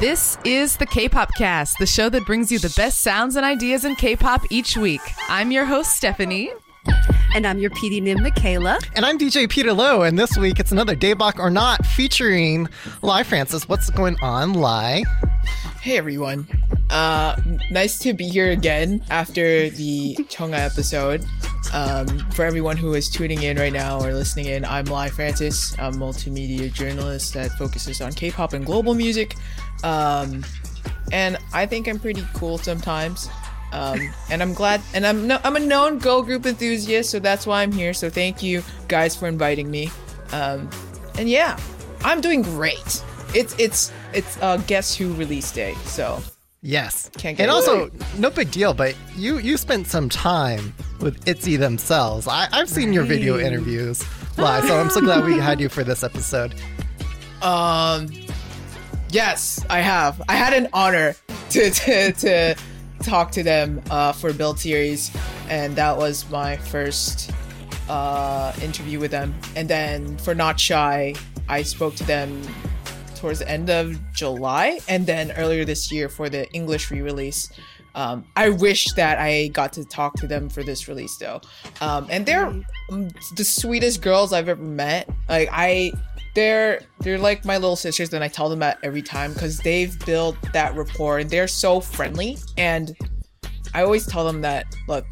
This is the K-Pop Cast, the show that brings you the best sounds and ideas in K-pop each week. I'm your host, Stephanie. And I'm your PD Nim, Michaela. And I'm DJ Peter Lowe, and this week it's another Daebak or Not featuring Lia Francis. What's going on, Lia? Hey, everyone. Nice to be here again after the Chungha episode. For everyone who is tuning in right now or listening in, I'm Lia Francis, a multimedia journalist that focuses on K-pop and global music. And I think I'm pretty cool sometimes. And I'm glad, and I'm a known girl group enthusiast, so that's why I'm here. So thank you guys for inviting me. And yeah, I'm doing great. It's Guess Who release day, so yes, can't get. And also, no big deal, but you spent some time with Itzy themselves. I've seen your video interviews live, so I'm so glad we had you for this episode. Yes, I have. I had an honor to talk to them for Build Series, and that was my first interview with them. And then for Not Shy, I spoke to them towards the end of July, and then earlier this year for the English re-release. I wish that I got to talk to them for this release though. And they're the sweetest girls I've ever met. Like they're like my little sisters, and I tell them that every time because they've built that rapport and they're so friendly. And I always tell them that, look,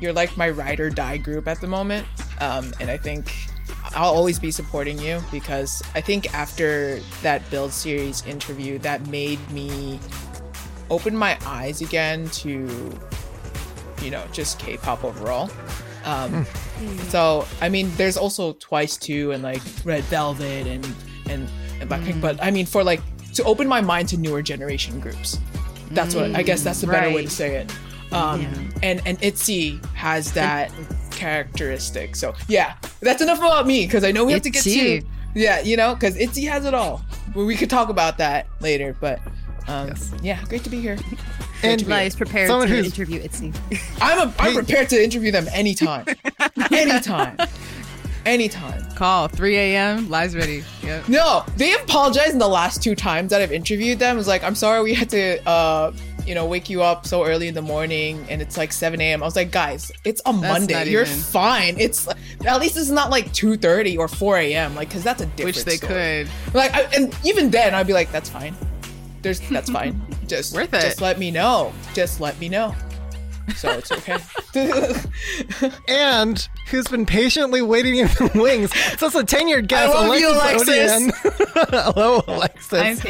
you're like my ride or die group at the moment. And I think I'll always be supporting you, because I think after that Build Series interview, that made me open my eyes again to, you know, just K-pop overall. So, I mean, there's also Twice too, and like Red Velvet and Blackpink, but I mean, for like, to open my mind to newer generation groups. That's what, I guess that's the better way to say it. And Itzy has that characteristic. So yeah, that's enough about me, because I know we have to get to, because Itzy has it all. Well, we could talk about that later, but yeah, great to be here. And Lia is prepared to interview Itzy. I'm prepared to interview them anytime. Anytime. Call 3 a.m. Lia's ready. Yep. No, they apologized in the last two times that I've interviewed them. It was like, I'm sorry we had to, wake you up so early in the morning, and it's like 7 a.m. I was like, guys, it's a Monday. You're fine. It's at least it's not like 2:30 or 4 a.m. Like, because that's a different story. Which they could. Like, and even then, I'd be like, that's fine. That's fine. Just worth it. Just let me know. So it's okay. And who's been patiently waiting in the wings since a tenured guest, Alexis. Hello, Alexis.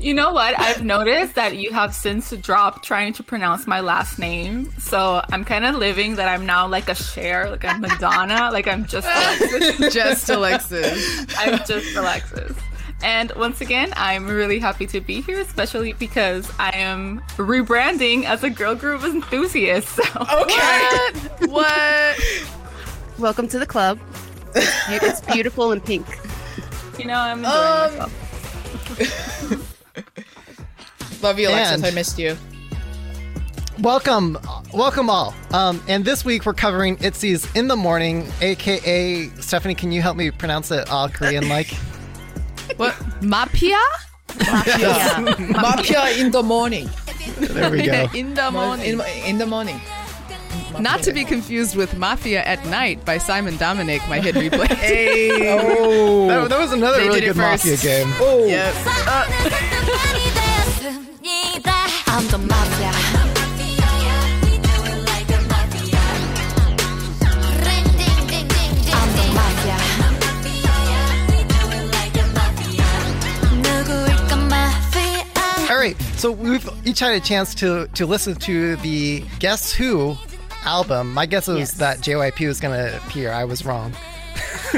You know what? I've noticed that you have since dropped trying to pronounce my last name. So I'm kind of living that I'm now like a Cher, like I'm Madonna, like I'm just Alexis. And once again, I'm really happy to be here, especially because I am rebranding as a girl group enthusiast. So. Okay. What? Welcome to the club. It's beautiful and pink. You know, I'm enjoying myself. Love you, Alexis. I missed you. Welcome all. And this week we're covering Itzy's In the Morning, a.k.a. Stephanie, can you help me pronounce it all Korean-like? What? Mafia in the morning. There we go. In the morning. Mafia. Not to be confused with Mafia at Night by Simon Dominic, my hit replay. Hey. Oh. That was another really good Mafia game. Oh. Yep. I'm the Mafia. All right, so we've each had a chance to listen to the Guess Who album. My guess is that JYP was going to appear. I was wrong.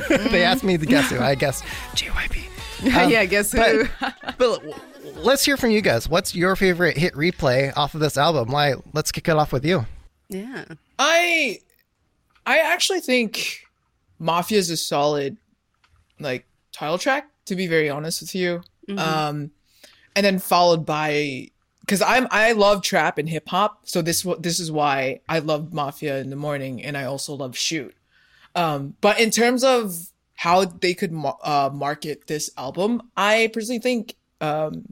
They asked me to guess who. I guessed JYP. Guess who. But let's hear from you guys. What's your favorite hit replay off of this album? Why? Let's kick it off with you. Yeah. I actually think Mafia is a solid, like, title track, to be very honest with you. Mm-hmm. And then followed by, because I love trap and hip hop, so this is why I love Mafia in the Morning, and I also love Shoot. But in terms of how they could market this album. I personally think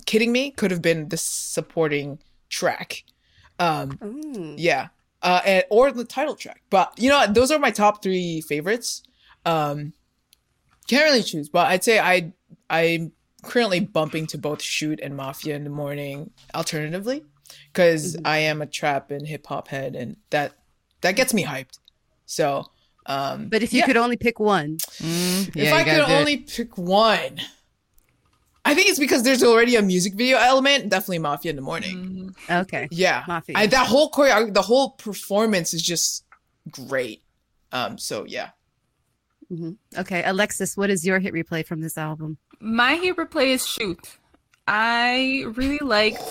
Kidding Me could have been the supporting track. Yeah. Or the title track. But, you know, those are my top three favorites. Can't really choose, but I'd say I'm currently bumping to both Shoot and Mafia in the Morning alternatively, because I am a trap and hip hop head, and that gets me hyped. So, but if you could only pick one, pick one, I think it's because there's already a music video element. Definitely Mafia in the Morning. Mm-hmm. Okay, yeah, Mafia. That whole the whole performance is just great. So yeah. Mm-hmm. Okay, Alexis, what is your hit replay from this album? My hit replay is Shoot. I really liked,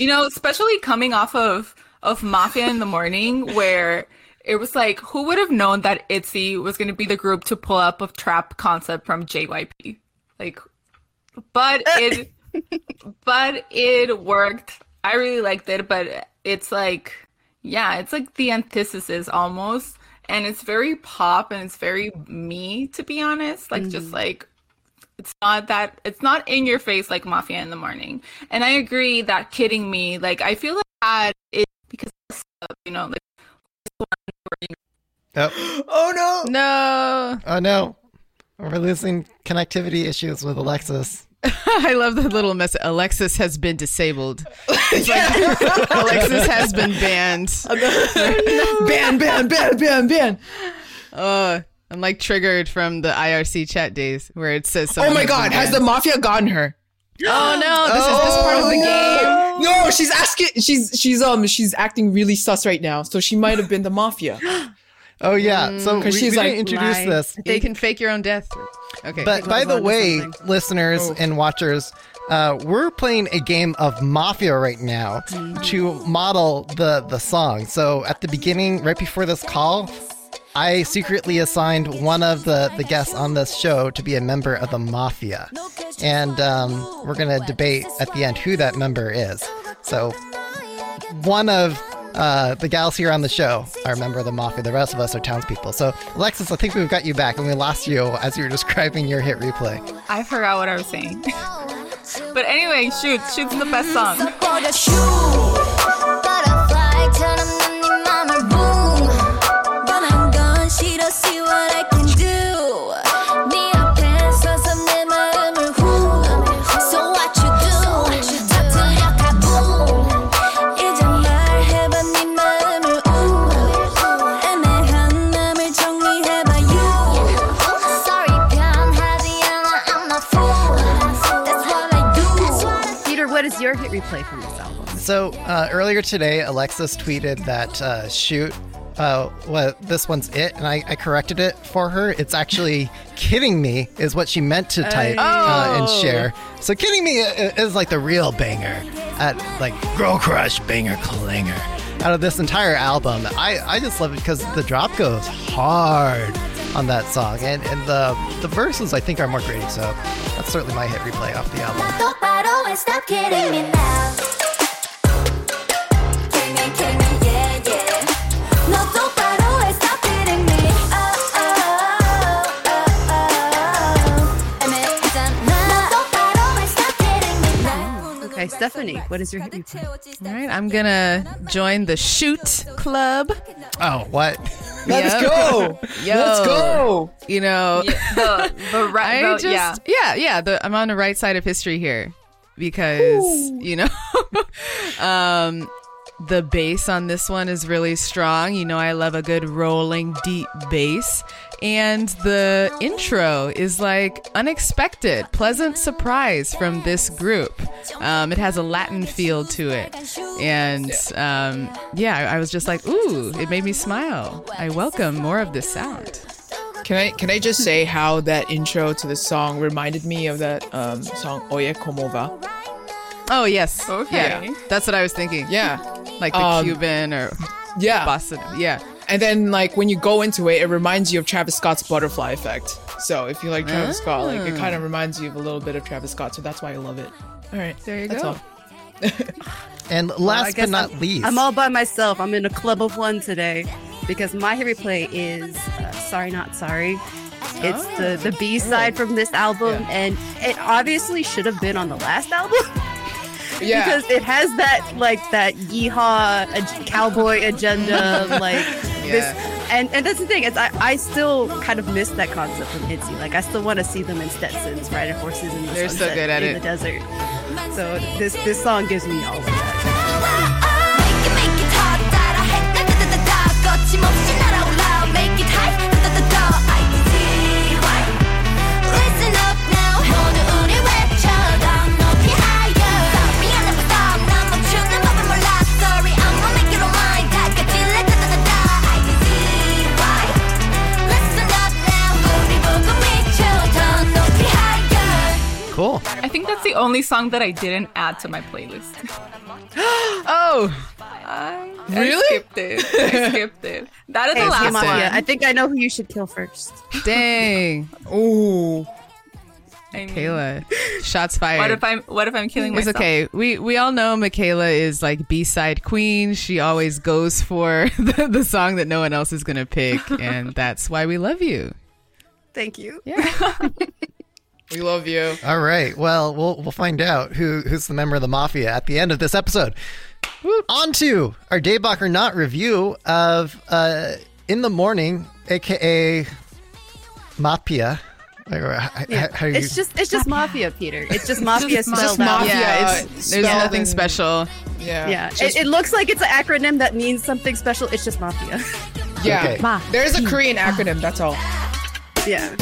especially coming off of Mafia in the Morning, where it was like, who would have known that Itzy was going to be the group to pull up a trap concept from JYP? Like, but it worked. I really liked it, but it's like the antithesis almost. And it's very pop and it's very me, to be honest. Like, just like, it's not in your face like Mafia in the Morning. And I agree that Kidding Me, like, I feel like that is because, like, oh no! Oh no! We're losing connectivity issues with Alexis. I love that little message. Alexis has been disabled. Alexis has been banned. Ban. I'm like triggered from the IRC chat days where it says something. Oh my God! Has the Mafia gotten her? Oh no! This is part of the game. No, she's asking. She's acting really sus right now. So she might have been the Mafia. Oh yeah. So she's like, introduce this. They can fake your own death. Okay. But by the way, listeners and watchers, we're playing a game of Mafia right now to model the song. So at the beginning, right before this call, I secretly assigned one of the guests on this show to be a member of the Mafia. And we're going to debate at the end who that member is. So one of the gals here on the show are a member of the Mafia. The rest of us are townspeople. So, Alexis, I think we've got you back, and we lost you as you were describing your hit replay. I forgot what I was saying. But anyway, Shoot's the best song. Replay from this album. So earlier today, Alexis tweeted that Shoot, well, this one's it, and I corrected it for her. It's actually Kidding Me is what she meant to type and share. So Kidding Me is like the real banger, at like girl crush banger clanger out of this entire album. I just love it because the drop goes hard on that song, and the verses I think are more gritty. So that's certainly my hit replay off the album. Stop kidding me now. Kidding me, yeah, yeah. No, don't always stop kidding me. Oh. No, don't always stop kidding me. Okay, Stephanie, what is your hit replay? All right, I'm gonna join the Shoot Club. Oh, what? Let's go. Let's go. You know, the right. I'm on the right side of history here. Because, the bass on this one is really strong. I love a good rolling deep bass. And the intro is like unexpected, pleasant surprise from this group. It has a Latin feel to it. And I was just like, ooh, it made me smile. I welcome more of this sound. Can I just say how that intro to the song reminded me of that song Oye Como Va? Oh yes, okay, yeah. That's what I was thinking. Yeah, like the Cuban or Boston. Yeah, and then like when you go into it, it reminds you of Travis Scott's Butterfly Effect. So if you like Travis Scott, like it kind of reminds you of a little bit of Travis Scott. So that's why I love it. All right, there you go. That's all. And last but not least, I'm all by myself. I'm in a club of one today. Because my hit replay is Sorry Not Sorry It's the B-side from this album, and it obviously should have been on the last album. Because it has that, like, that yeehaw cowboy agenda, like, this... And that's the thing, is I still kind of miss that concept from Itzy. Like, I still want to see them in Stetsons riding horses in the They're sunset, so good at in it. The desert. So this song gives me all of that. Cool. I think that's the only song that I didn't add to my playlist. Really? I skipped it. That is the last one. Yeah, I think I know who you should kill first. Dang. Ooh. I mean, Michaela, shots fired. What if I'm killing myself? It's okay. We all know Michaela is like B-side queen. She always goes for the song that no one else is gonna pick, and that's why we love you. Thank you. Yeah. We love you. All right. Well, we'll find out who's the member of the Mafia at the end of this episode. Whoop. On to our Daebak or Not review of In the Morning, a.k.a. Mafia. It's just Mafia, Peter. It's just Mafia spelled out. Yeah, there's nothing special. Yeah. It looks like it's an acronym that means something special. It's just Mafia. Yeah. Okay. There's a Korean acronym. That's all. Yeah.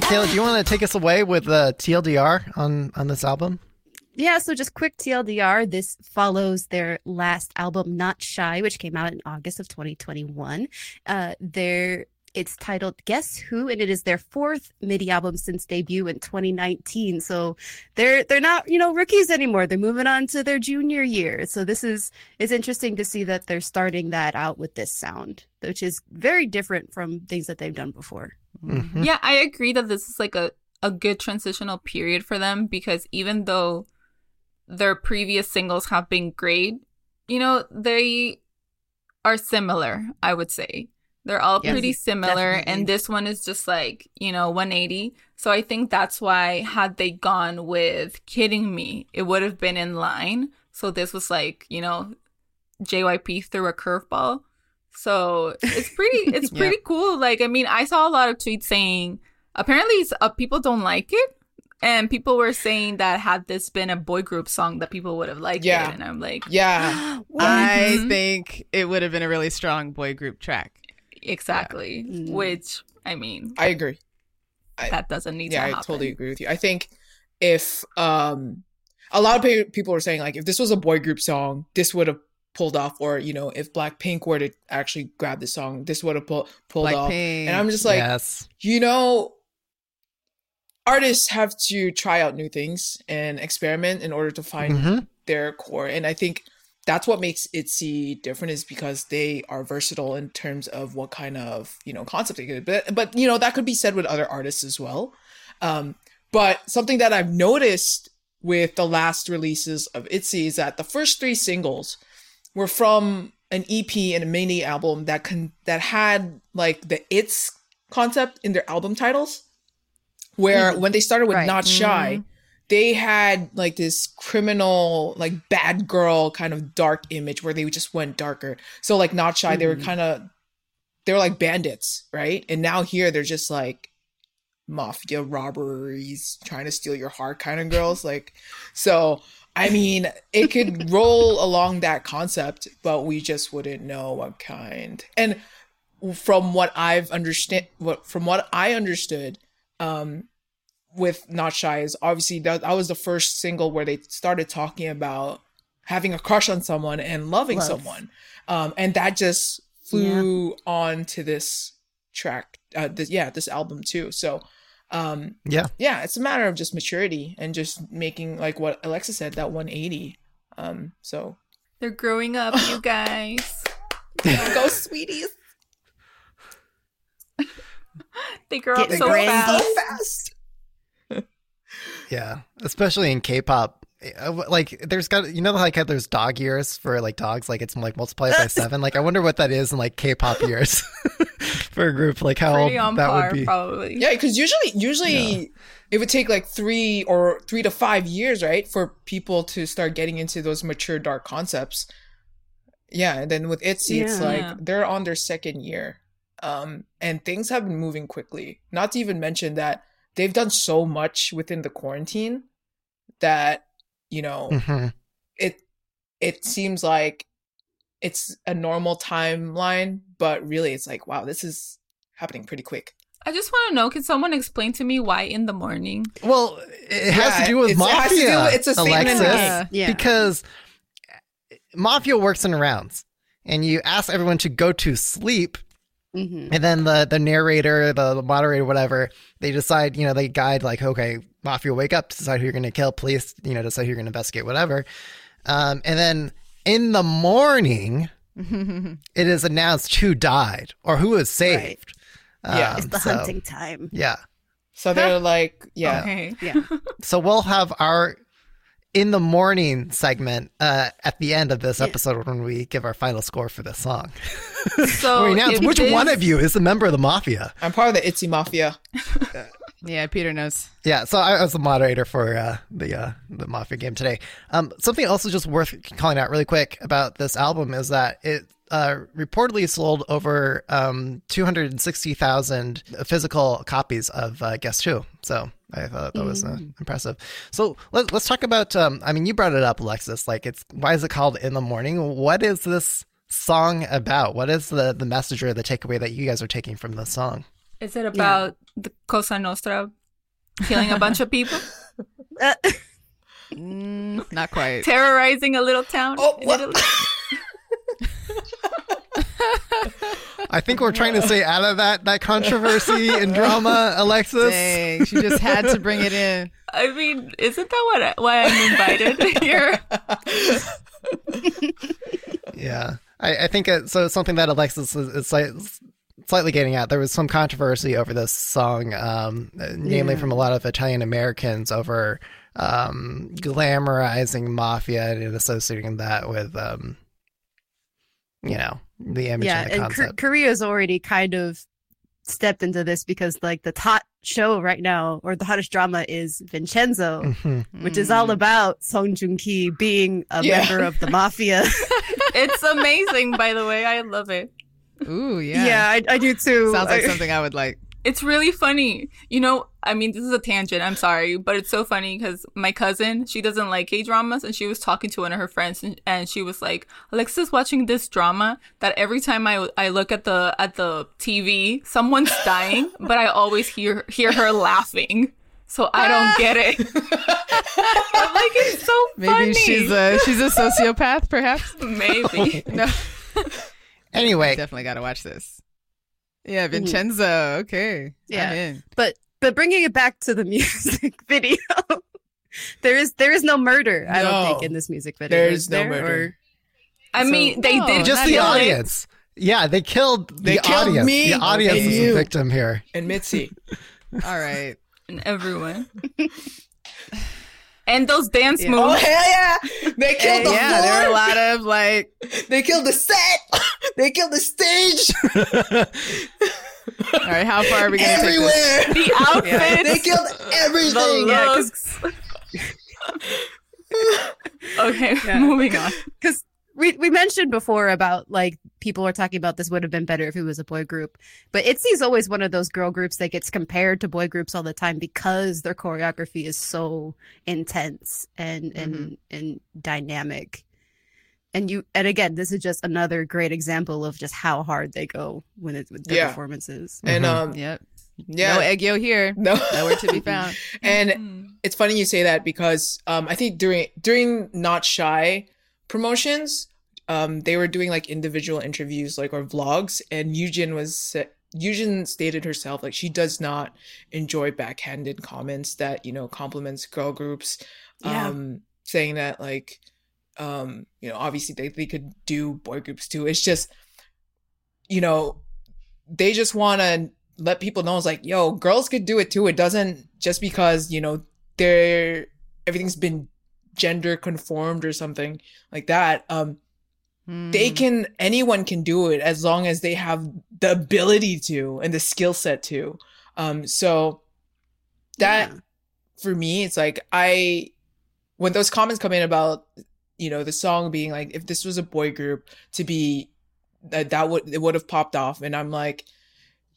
Michaela, do you want to take us away with TLDR on this album? Yeah, so just quick TLDR. This follows their last album, Not Shy, which came out in August of 2021. It's titled Guess Who, and it is their fourth MIDI album since debut in 2019. So they're not, rookies anymore. They're moving on to their junior year. So it's interesting to see that they're starting that out with this sound, which is very different from things that they've done before. Mm-hmm. Yeah, I agree that this is like a good transitional period for them, because even though their previous singles have been great, they are similar, I would say. They're all pretty similar, definitely. And this one is just like, 180. So I think that's why, had they gone with Kidding Me, it would have been in line. So this was like, JYP threw a curveball. So it's pretty cool. Like, I mean, I saw a lot of tweets saying apparently people don't like it. And people were saying that had this been a boy group song, that people would have liked it. And I'm like, I think it would have been a really strong boy group track. Exactly. Yeah. Which, I mean. I agree. That doesn't need to happen. Yeah, I totally agree with you. I think if a lot of people were saying, like, if this was a boy group song, this would have pulled off, or if Blackpink were to actually grab the song, this would have pulled off. And I'm just like, artists have to try out new things and experiment in order to find their core. And I think that's what makes Itzy different, is because they are versatile in terms of what kind of concept they could. But that could be said with other artists as well. But something that I've noticed with the last releases of Itzy is that the first three singles were from an EP and a mini album that had like the It's concept in their album titles, where when they started with Not Shy, they had like this criminal, like bad girl kind of dark image, where they just went darker. So like Not Shy, they were like bandits, right? And now here they're just like mafia robberies, trying to steal your heart kind of girls. Like, so... I mean, it could roll along that concept, but we just wouldn't know what kind. And from what I understood, with Not Shy is obviously that was the first single where they started talking about having a crush on someone and loving someone, and that just flew on to this track, this album too. So. It's a matter of just maturity and just making, like what Alexa said, that 180. So they're growing up, you guys. Go, sweeties. They grow up so fast. Yeah, especially in K-pop. Like, there's got, you know, like how there's dog years for like dogs, like it's like multiplied by 7. Like, I wonder what that is in like K-pop years for a group. Like how pretty old on that par, would be. Probably. Yeah, because usually it would take like 3 to 5 years, right, for people to start getting into those mature dark concepts. Yeah, and then with ITZY, it's like they're on their second year, and things have been moving quickly. Not to even mention that they've done so much within the quarantine that, you know, it seems like it's a normal timeline, but really it's like, wow, this is happening pretty quick. I just want to know, can someone explain to me why in the morning? Well, it has to do with Mafia. It's a statement, Alexis, because Mafia works in rounds, and you ask everyone to go to sleep, and then the narrator, the moderator, whatever, they decide, you know, they guide like, okay, Mafia, wake up, decide who you're going to kill, police, you know, decide who you're going to investigate, whatever. And then in the morning, it is announced who died or who was saved. Right. Yeah, it's the hunting time. Yeah. So they're like, So we'll have our in the morning segment at the end of this episode when we give our final score for this song. So we announce which one of you is a member of the Mafia. I'm part of the ITZY Mafia. Yeah, Peter knows. Yeah, so I was the moderator for the Mafia game today. Something also just worth calling out really quick about this album is that it reportedly sold over 260,000 physical copies of Guess Who. So I thought that was impressive. So let's talk about, I mean, you brought it up, Alexis. Like, why is it called In the Morning? What is this song about? What is the message or the takeaway that you guys are taking from the song? Is it about the Cosa Nostra killing a bunch of people? Not quite. Terrorizing a little town in Italy? I think we're trying to stay out of that controversy and drama, Alexis. Dang, she just had to bring it in. I mean, isn't that why I'm invited here? Yeah. I think so. It's something that Alexis is like slightly getting at. There was some controversy over this song, namely from a lot of Italian Americans over glamorizing Mafia and associating that with, you know, the image and the concept. And Korea's already kind of stepped into this because, like, the hot show right now, or the hottest drama, is Vincenzo, which is all about Song Joon-ki being a member of the Mafia. It's amazing, by the way. I love it. Ooh, yeah. Yeah, I do too. Sounds like something I would like. It's really funny. You know, I mean, this is a tangent. I'm sorry. But it's so funny because my cousin, she doesn't like K-dramas. And she was talking to one of her friends. And she was like, Alexis watching this drama that every time I look at the TV, someone's dying. But I always hear her laughing. So I don't get it. I'm like, it's so funny. Maybe she's a sociopath, perhaps? Maybe. No. Anyway, definitely got to watch this. Yeah, Vincenzo. Okay. Yeah. I'm in. But bringing it back to the music video, there is no murder, I don't think, in this music video. There is no murder. They did. Just the audience. Yeah, they killed the audience. Me, the audience is the victim here. And Mitzi. All right. And everyone. And those dance moves. Oh, hell yeah. They killed the floor. There were a lot of, like... They killed the set. They killed the stage. All right, how far are we going to take this? Everywhere. The outfits. Yeah. They killed everything. The looks. Okay, moving on. Because we mentioned before about, like, people are talking about this would have been better if it was a boy group. But ITZY's always one of those girl groups that gets compared to boy groups all the time because their choreography is so intense and dynamic. And again, this is just another great example of just how hard they go when it with their performances. And no egg yo here, nowhere to be found. And it's funny you say that because I think during Not Shy promotions, they were doing like individual interviews, like, or vlogs, and Yujin stated herself, like, she does not enjoy backhanded comments that, you know, compliments girl groups, saying that, like, you know, obviously they could do boy groups too. It's just, you know, they just want to let people know, it's like, yo, girls could do it too. It doesn't, just because, you know, everything's been gender conformed or something like that. Anyone can do it as long as they have the ability to and the skill set to. For me, it's like when those comments come in about, you know, the song being like, if this was a boy group to be, it would have popped off. And I'm like,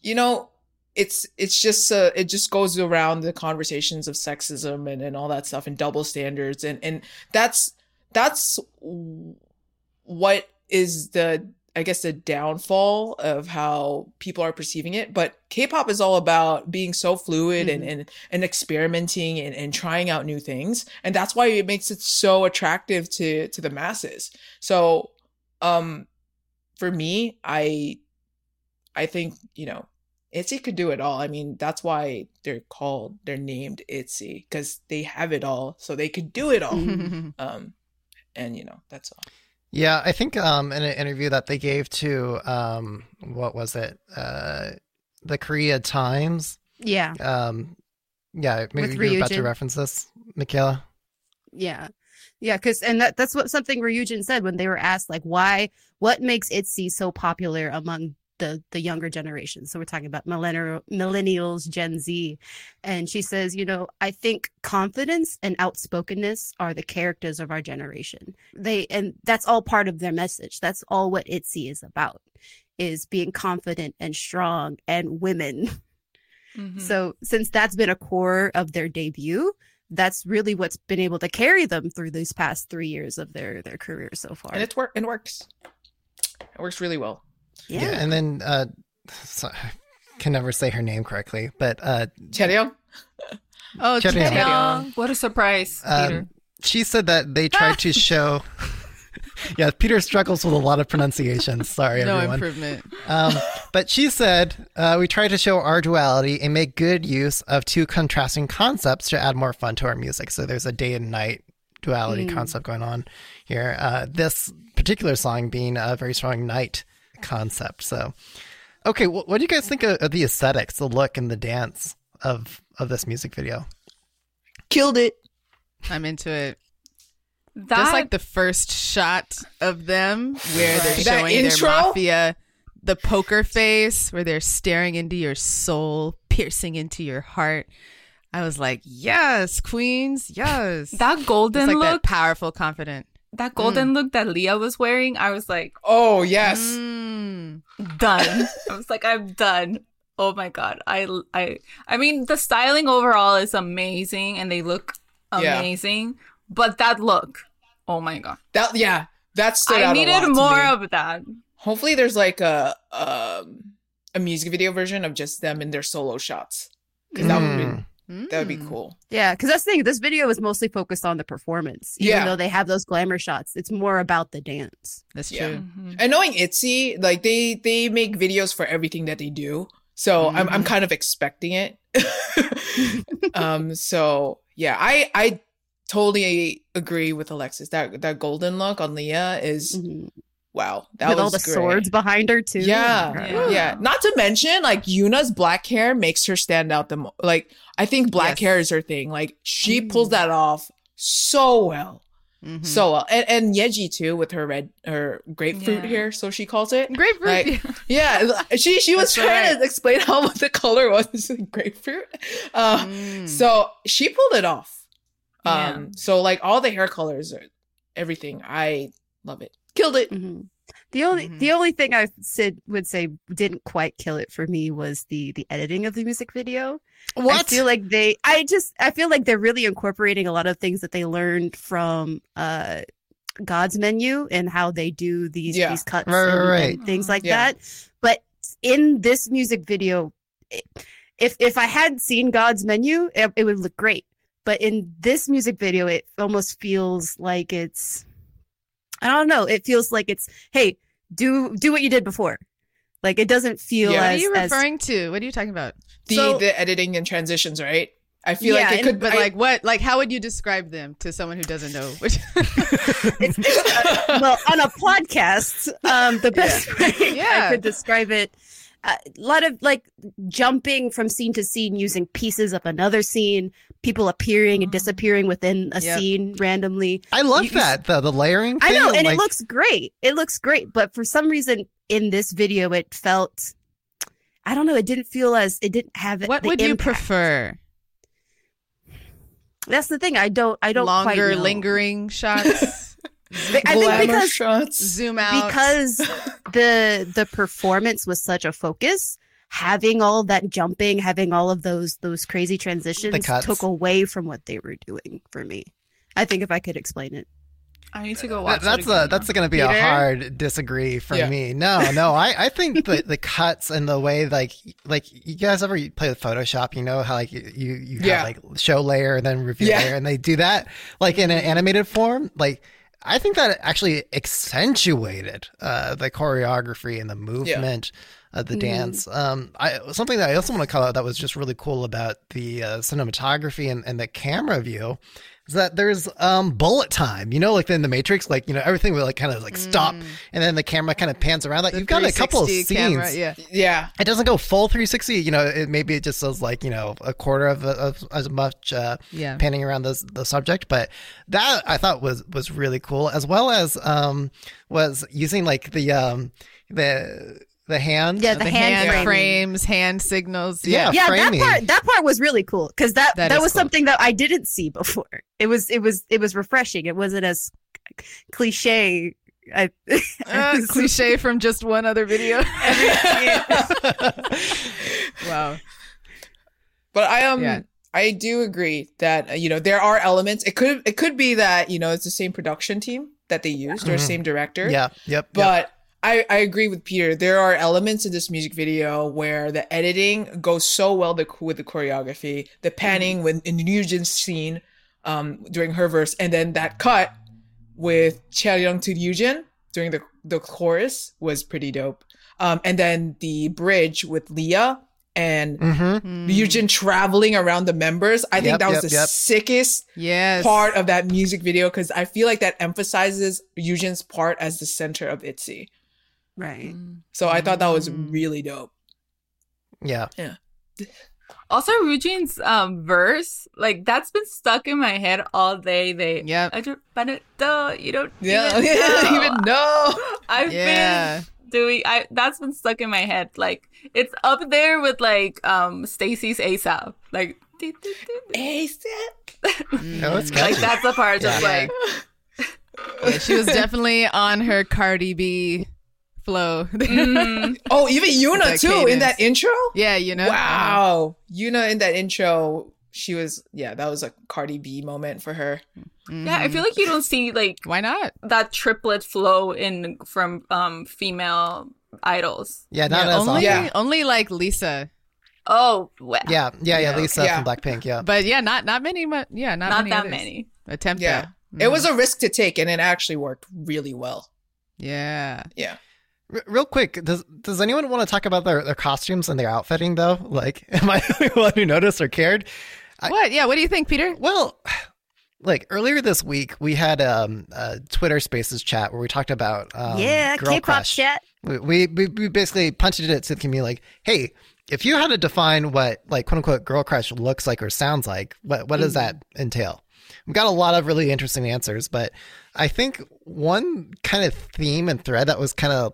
you know, it just goes around the conversations of sexism and all that stuff and double standards. And that's what is the downfall of how people are perceiving it. But K-pop is all about being so fluid and experimenting and trying out new things. And that's why it makes it so attractive to the masses. So for me, I think, you know, Itzy could do it all. I mean, that's why they're named Itzy, because they have it all, so they could do it all. And you know, that's all. Yeah, I think in an interview that they gave to the Korea Times. Yeah. Maybe you're about to reference this, Michaela. Yeah. Yeah, that's what something Ryujin said when they were asked, like, what makes ITZY so popular among the younger generation. So we're talking about millennials, Gen Z. And she says, you know, I think confidence and outspokenness are the characters of our generation. And that's all part of their message. That's all what ITZY is about, is being confident and strong and women. Mm-hmm. So since that's been a core of their debut, that's really what's been able to carry them through these past 3 years of their career so far. And it works. It works really well. Yeah. And then I can never say her name correctly, but Chaeryeong. Oh, Chaeryeong! What a surprise, Peter. She said that they tried to show. Yeah, Peter struggles with a lot of pronunciations. Sorry, everyone. No improvement. But she said, we try to show our duality and make good use of two contrasting concepts to add more fun to our music. So there's a day and night duality concept going on here. This particular song being a very strong night concept. So, okay, what do you guys think of the aesthetics, the look, and the dance of this music video? Killed it. I'm into it. Just like the first shot of them where they're showing their mafia, the poker face, where they're staring into your soul, piercing into your heart. I was like, yes, queens, yes. That golden look. That powerful, confident. That golden look that Lia was wearing, I was like, oh, yes. Done. I was like, I'm done. Oh, my God. I mean, the styling overall is amazing and they look amazing. Yeah. But that look, oh, my God. That stood out a lot to me. I needed more of that. Hopefully there's like a music video version of just them in their solo shots. Because that would be... That would be cool. Yeah, because that's the thing. This video is mostly focused on the performance. Even though they have those glamour shots, it's more about the dance. That's true. Mm-hmm. And knowing ITZY, like they make videos for everything that they do. So I'm kind of expecting it. So yeah, I totally agree with Alexis. That golden look on Lia is wow. That with was all the great. Swords behind her too. Yeah. Not to mention, like, Yuna's black hair makes her stand out the most. Like, I think black hair is her thing. Like, she pulls that off so well. Mm-hmm. So well. And Yeji too, with her grapefruit hair, so she calls it. Grapefruit. Like, yeah. She was trying to explain how the color was grapefruit. So she pulled it off. So like all the hair colors, everything. I love it. Killed it. Mm-hmm. The only thing I would say didn't quite kill it for me was the editing of the music video. What? I feel like they're really incorporating a lot of things that they learned from God's Menu and how they do these cuts and things like that. But in this music video, if I had seen God's Menu, it would look great. But in this music video, it almost feels like it's. I don't know. It feels like it's, hey, do what you did before. Like, it doesn't feel as... What are you referring to? What are you talking about? The editing and transitions, right? I feel like it could... But like what? Like, how would you describe them to someone who doesn't know? Well, on a podcast, the best way I could describe it... A lot of like jumping from scene to scene using pieces of another scene, people appearing and disappearing within a scene randomly. I love that, though, the layering thing. I know, and like... it looks great. It looks great. But for some reason in this video, it felt, I don't know, it didn't feel as, it didn't have what the would impact. You prefer? That's the thing. I don't longer quite know. Lingering shots. I think because shots. Zoom out, because the performance was such a focus, having all that jumping, having all of those crazy transitions took away from what they were doing for me. I think if I could explain it. I need to go watch that. That's going to be Peter? A hard disagree for me. No, I think the cuts and the way, like you guys ever play with Photoshop, you know how like you have like show layer and then review layer, and they do that like in an animated form. Like I think that actually accentuated the choreography and the movement of the dance. Something that I also want to call out that was just really cool about the cinematography and the camera view. That there's bullet time, you know, like in the Matrix, like, you know, everything will like kind of like stop and then the camera kind of pans around. Like, you've got a couple of scenes. Camera, yeah. It doesn't go full 360, you know, it just does like, you know, a quarter of as much panning around the subject. But that I thought was really cool, as well as was using like the hand. Yeah, the hand frames, hand signals. Yeah, that part was really cool, because that was cool. Something that I didn't see before. It was refreshing. It wasn't as cliche. Cliche from just one other video. Wow. But I do agree that, you know, there are elements. It could be that, you know, it's the same production team that they used or same director. Yeah. Yep. But. Yep. I agree with Peter. There are elements in this music video where the editing goes so well with the choreography, the panning in Yujin's scene during her verse, and then that cut with Chaeryeong to Yujin during the chorus was pretty dope. And then the bridge with Lia and Yujin traveling around the members. I think that was the sickest part of that music video, because I feel like that emphasizes Yujin's part as the center of ITZY. Right. So I thought that was really dope. Yeah. Yeah. Also, Ryujin's verse, like, that's been stuck in my head all day. I don't know. You don't even know. I've been doing. That's been stuck in my head. Like, it's up there with like Stacey's ASAP. Like ASAP. No, it's like that's the part. Just she was definitely on her Cardi B. Flow. Oh, even Yuna too cadence. In that intro. Yeah, Yuna. Wow, Yuna in that intro, she was. Yeah, that was a Cardi B moment for her. Yeah, I feel like you don't see like why not that triplet flow in from female idols. Yeah, not as often. Only like Lisa. Oh, wow. Yeah, Lisa from Blackpink. Yeah, but not many. Yeah, not many that others. Many attempt. Yeah, it was a risk to take, and it actually worked really well. Yeah. Yeah. Real quick, does anyone want to talk about their costumes and their outfitting, though? Like, am I the only one who noticed or cared? What do you think, Peter? Well, like, earlier this week, we had a Twitter Spaces chat where we talked about Girl K-pop Crush. Chat. We basically punted it to the community, like, hey, if you had to define what, like, quote-unquote Girl Crush looks like or sounds like, what does that entail? We've got a lot of really interesting answers, but I think one kind of theme and thread that was kind of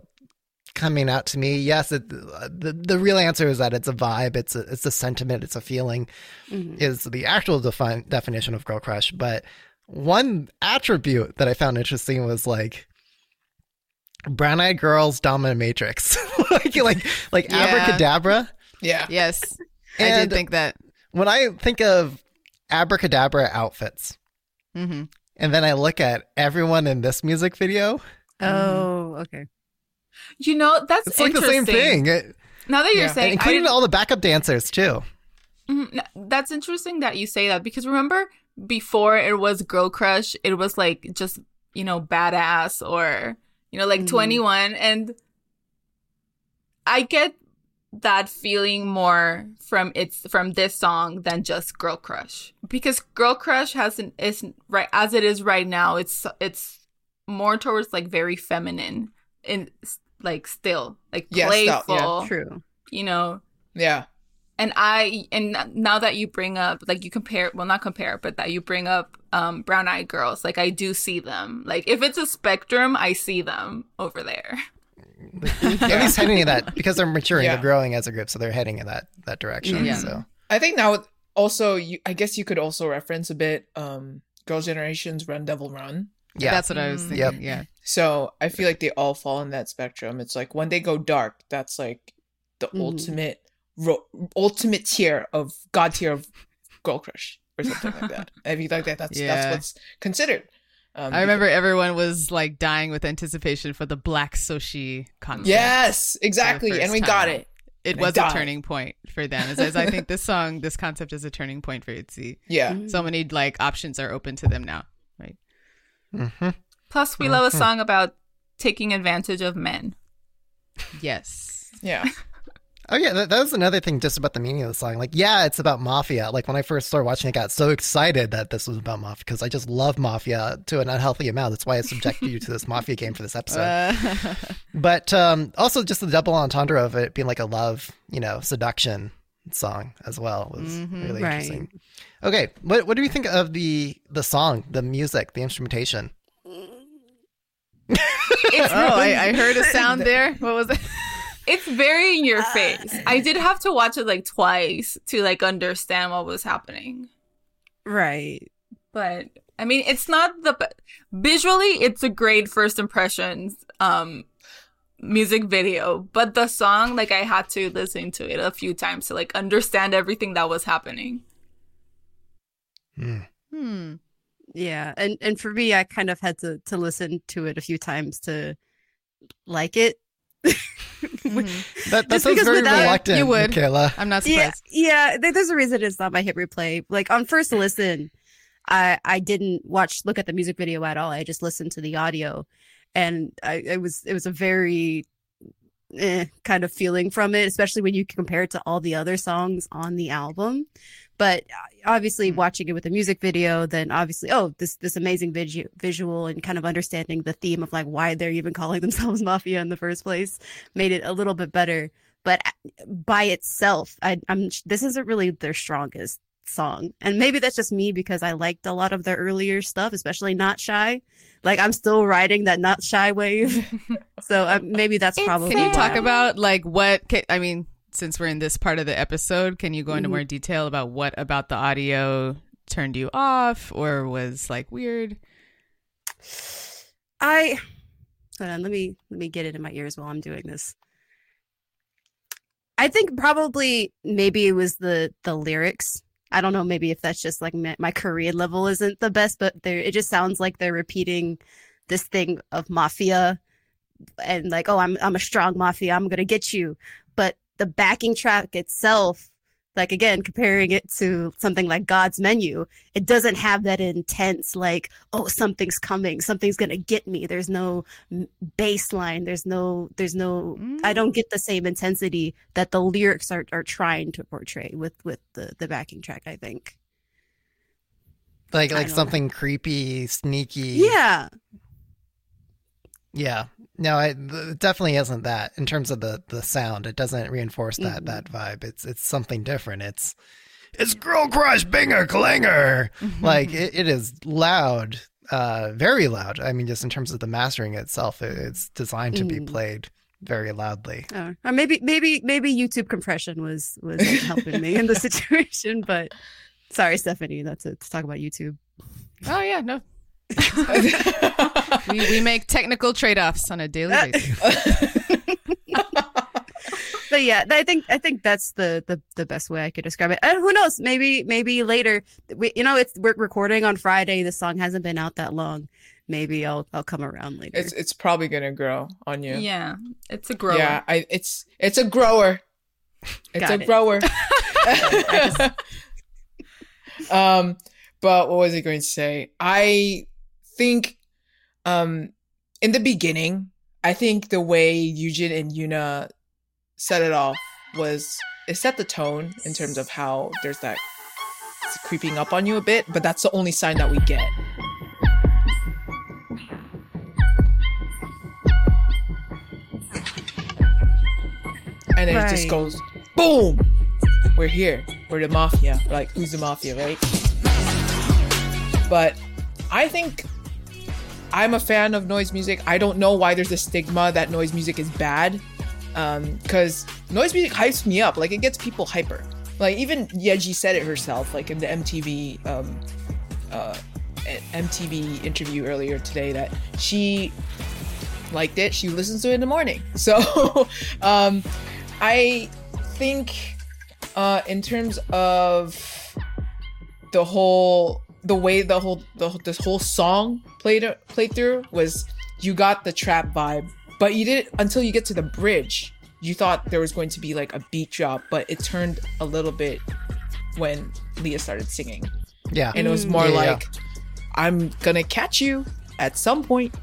coming out to me, yes, the real answer is that it's a vibe, it's a sentiment, it's a feeling, is the actual definition of girl crush. But one attribute that I found interesting was like Brown Eyed Girls dominatrix, like Abracadabra. Yeah. Yes, and I did think that. When I think of Abracadabra outfits, and then I look at everyone in this music video. Oh, okay. You know, that's it's like interesting. The same thing. Now that you're saying, and including all the backup dancers too. That's interesting that you say that, because remember before it was Girl Crush, it was like just, you know, badass or, you know, like 21, and I get that feeling more from this song than just Girl Crush, because Girl Crush is right as it is right now. It's more towards like very feminine and. Like still, like playful, true. You know, And now that you bring up, like, you compare, well, not compare, but that you bring up Brown Eyed Girls, like, I do see them. Like, if it's a spectrum, I see them over there. At least heading in that, because they're maturing, they're growing as a group, so they're heading in that direction. Yeah. So I think now also, I guess you could also reference a bit Girls' Generation's Run Devil Run. Yeah, that's what I was thinking. Yep. Yeah. So I feel like they all fall in that spectrum. It's like when they go dark, that's like the ultimate tier of God tier of girl crush or something like that. I mean, like that's what's considered. I remember everyone was like dying with anticipation for the Black Soshi concert. Yes, exactly, and we got it. It was a turning point for them. As I think this concept is a turning point for ITZY. Yeah, so many like options are open to them now, right? Mm-hmm. Plus, we love a song about taking advantage of men. Yes. Yeah. Oh, yeah, that was another thing just about the meaning of the song. Like, yeah, it's about mafia. Like, when I first started watching it, I got so excited that this was about mafia because I just love mafia to an unhealthy amount. That's why I subjected you to this mafia game for this episode. But also just the double entendre of it being like a love, seduction song as well was really interesting. Okay, what do you think of the song, the music, the instrumentation? I heard a sound there. What was it? It's very in your face. I did have to watch it like twice to like understand what was happening. Right. But I mean, it's not visually, it's a great first impressions music video. But the song, like I had to listen to it a few times to like understand everything that was happening. Yeah. And for me, I kind of had to listen to it a few times to like it. That sounds very reluctant, you would. Michaela. I'm not surprised. Yeah, there's a reason it's not my hit replay. Like on first listen, I didn't look at the music video at all. I just listened to the audio, and it was a very kind of feeling from it, especially when you compare it to all the other songs on the album. But obviously, watching it with the music video, then obviously, this amazing visual and kind of understanding the theme of like why they're even calling themselves mafia in the first place made it a little bit better. But by itself, this isn't really their strongest song, and maybe that's just me because I liked a lot of their earlier stuff, especially Not Shy. Like I'm still riding that Not Shy wave, so maybe that's probably. Can you talk about like what? I mean. Since we're in this part of the episode, can you go into more detail about what about the audio turned you off or was like weird? Hold on, let me get it in my ears while I'm doing this. I think maybe it was the lyrics. I don't know, maybe if that's just like my Korean level isn't the best, but it just sounds like they're repeating this thing of mafia and like, oh, I'm a strong mafia, I'm gonna get you. But the backing track itself, like again, comparing it to something like God's Menu, it doesn't have that intense like, oh, something's coming, something's gonna get me. There's no bass line. There's no. I don't get the same intensity that the lyrics are trying to portray with the backing track. I think. Like something creepy, sneaky. Yeah. Yeah. No, it definitely isn't that in terms of the sound. It doesn't reinforce that vibe. It's something different. It's girl crush, binger, clanger. Like it is loud, very loud. I mean, just in terms of the mastering itself, it's designed to be played very loudly. Oh, or maybe YouTube compression was helping me in the situation. But sorry, Stephanie, not to talk about YouTube. Oh yeah, no. we make technical trade-offs on a daily basis. But yeah, I think that's the best way I could describe it. And who knows? Maybe later. We're recording on Friday. The song hasn't been out that long. Maybe I'll come around later. It's probably gonna grow on you. Yeah, it's a grower. Yeah, it's a grower. It's Got a it. Grower. But what was I going to say? I think in the beginning, I think the way Yujin and Yuna set it off set the tone in terms of how there's that it's creeping up on you a bit, but that's the only sign that we get. And then it just goes boom. we're here, we're the mafia, we're like, who's the mafia, right? But I think I'm a fan of noise music. I don't know why there's a stigma that noise music is bad, because noise music hypes me up. Like, it gets people hyper. Like, even Yeji said it herself, like in the MTV interview earlier today, that she liked it, she listens to it in the morning. So I think in terms of the way this whole song played through was, you got the trap vibe, but you didn't until you get to the bridge. You thought there was going to be like a beat drop, but it turned a little bit when Lia started singing. Yeah. And it was more I'm gonna catch you at some point.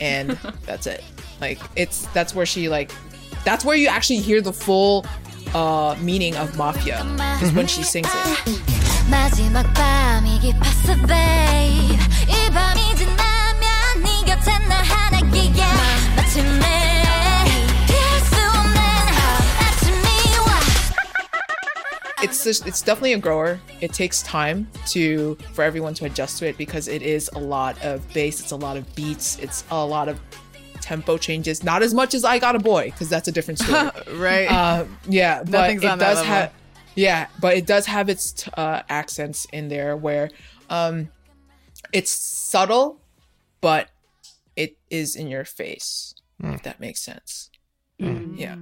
And that's it. Like, that's where you actually hear the full meaning of mafia, is when she sings it. It's definitely a grower. It takes time for everyone to adjust to it, because it is a lot of bass, it's a lot of beats, it's a lot of tempo changes. Not as much as I Got a Boy, because that's a different story. Right. But it does have its accents in there where it's subtle, but it is in your face. Mm. If that makes sense. Mm. Yeah.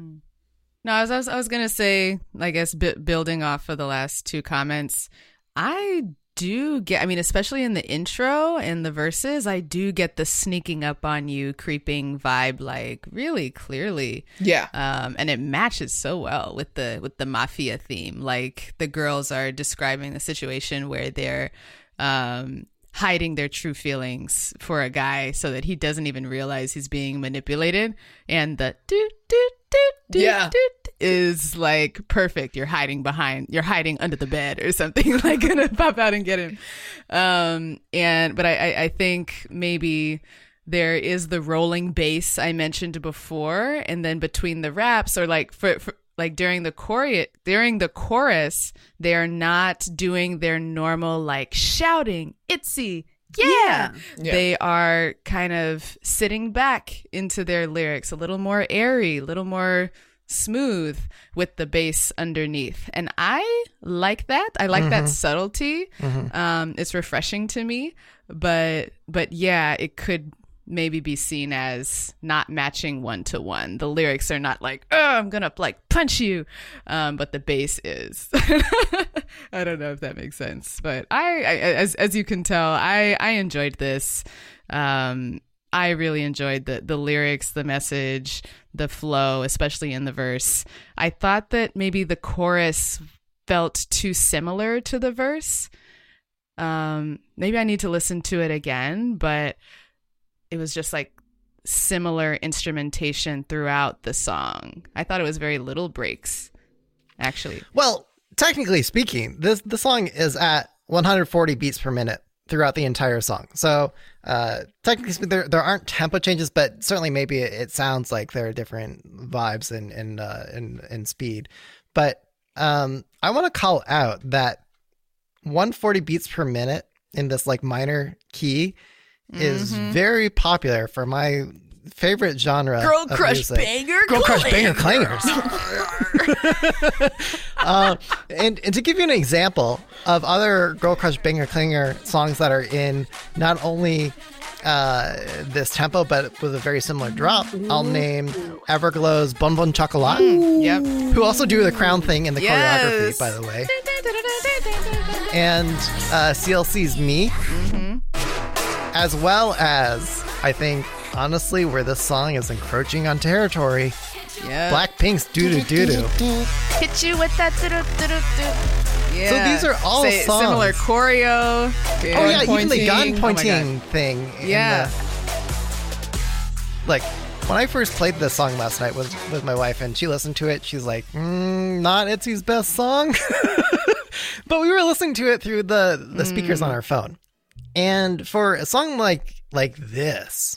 No, I was going to say, I guess, building off of the last two comments, especially in the intro and the verses, I do get the sneaking up on you, creeping vibe, like, really clearly. Yeah. And it matches so well with the mafia theme. Like, the girls are describing the situation where they're hiding their true feelings for a guy so that he doesn't even realize he's being manipulated. And the do, do, do, do, yeah, do, is like perfect. You're hiding under the bed or something, like, gonna pop out and get him. But I think maybe there is the rolling bass I mentioned before, and then between the raps, or like for during the chorus, they're not doing their normal, like, shouting, Itzy. Yeah. Yeah. They are kind of sitting back into their lyrics, a little more airy, a little more smooth with the bass underneath. And I like that. I like that subtlety. Mm-hmm. It's refreshing to me. But yeah, it could maybe be seen as not matching one to one. The lyrics are not like, oh, I'm gonna like punch you, but the bass is. I don't know if that makes sense, but I as you can tell, I enjoyed this. I really enjoyed the lyrics, the message, the flow, especially in the verse. I thought that maybe the chorus felt too similar to the verse. Maybe I need to listen to it again, but it was just like similar instrumentation throughout the song. I thought it was very little breaks, actually. Well, technically speaking, the song is at 140 beats per minute throughout the entire song. So technically there aren't tempo changes, but certainly maybe it sounds like there are different vibes and speed. But I want to call out that 140 beats per minute in this like minor key is very popular for my favorite genre. Girl crush banger, girl crush banger clangers. And to give you an example of other girl crush banger clanger songs that are in not only this tempo but with a very similar drop, I'll name Everglow's Bon Bon Chocolat, who also do the crown thing in the choreography, by the way, and CLC's Me. As well as, I think, honestly, where this song is encroaching on territory, Blackpink's doo-doo-doo-doo. Hit you with that doo-doo-doo-doo. Yeah. So these are all songs. Similar choreo. Even the gun pointing thing. Yeah. When I first played this song last night with my wife, and she listened to it, she's like, not Itzy's best song. But we were listening to it through the speakers on our phone. And for a song like this,